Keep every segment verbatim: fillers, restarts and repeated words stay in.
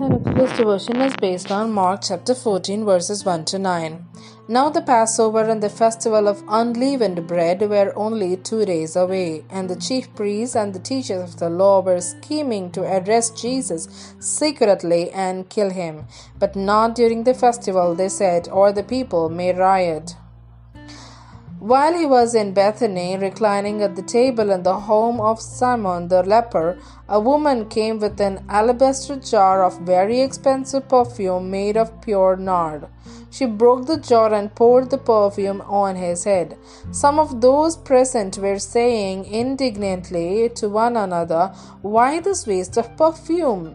And this devotion is based on Mark chapter fourteen verses one to nine. Now the Passover and the festival of unleavened bread were only two days away, and the chief priests and the teachers of the law were scheming to arrest Jesus secretly and kill him. But not during the festival, they said, or the people may riot. While he was in Bethany, reclining at the table in the home of Simon the leper, a woman came with an alabaster jar of very expensive perfume made of pure nard. She broke the jar and poured the perfume on his head. Some of those present were saying indignantly to one another, "Why this waste of perfume?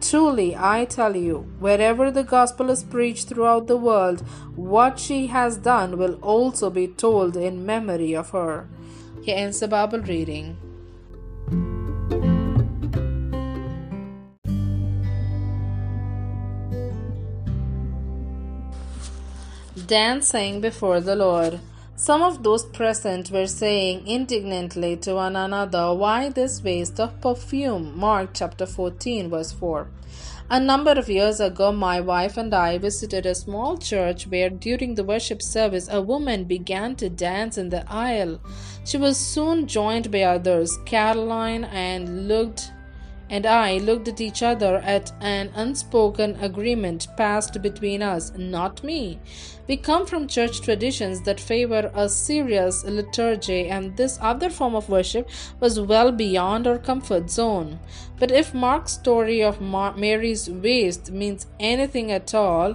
Truly, I tell you, wherever the gospel is preached throughout the world, what she has done will also be told in memory of her." Here ends the Bible reading. Dancing before the Lord. Some of those present were saying indignantly to one another, "Why this waste of perfume?" Mark chapter fourteen verse four. A number of years ago, my wife and I visited a small church where during the worship service a woman began to dance in the aisle. She was soon joined by others. Caroline and looked and I looked at each other at an unspoken agreement passed between us, not me. We come from church traditions that favor a serious liturgy, and this other form of worship was well beyond our comfort zone. But if Mark's story of Mar- Mary's waste means anything at all,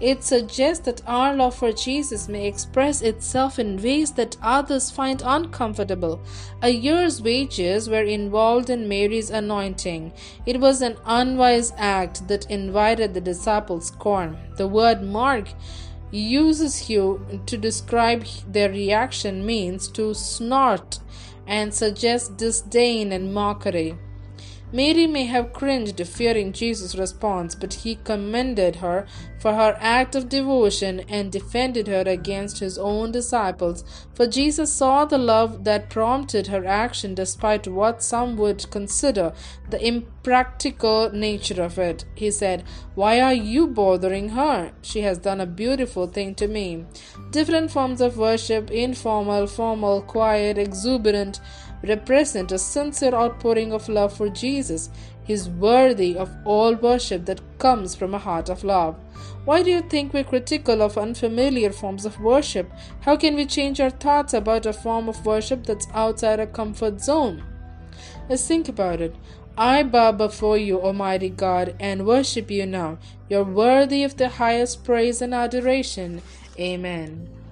it suggests that our love for Jesus may express itself in ways that others find uncomfortable. A year's wages were involved in Mary's anointing. It was an unwise act that invited the disciples' scorn. The word Mark uses here to describe their reaction means to snort and suggests disdain and mockery. Mary may have cringed, fearing Jesus' response, but he commended her for her act of devotion and defended her against his own disciples, for Jesus saw the love that prompted her action despite what some would consider the impractical nature of it. He said, "Why are you bothering her? She has done a beautiful thing to me." Different forms of worship, informal, formal, quiet, exuberant, represent a sincere outpouring of love for Jesus. He is worthy of all worship that comes from a heart of love. Why do you think we're critical of unfamiliar forms of worship? How can we change our thoughts about a form of worship that's outside our comfort zone? Let's think about it. I bow before you, Almighty God, and worship you now. You're worthy of the highest praise and adoration. Amen.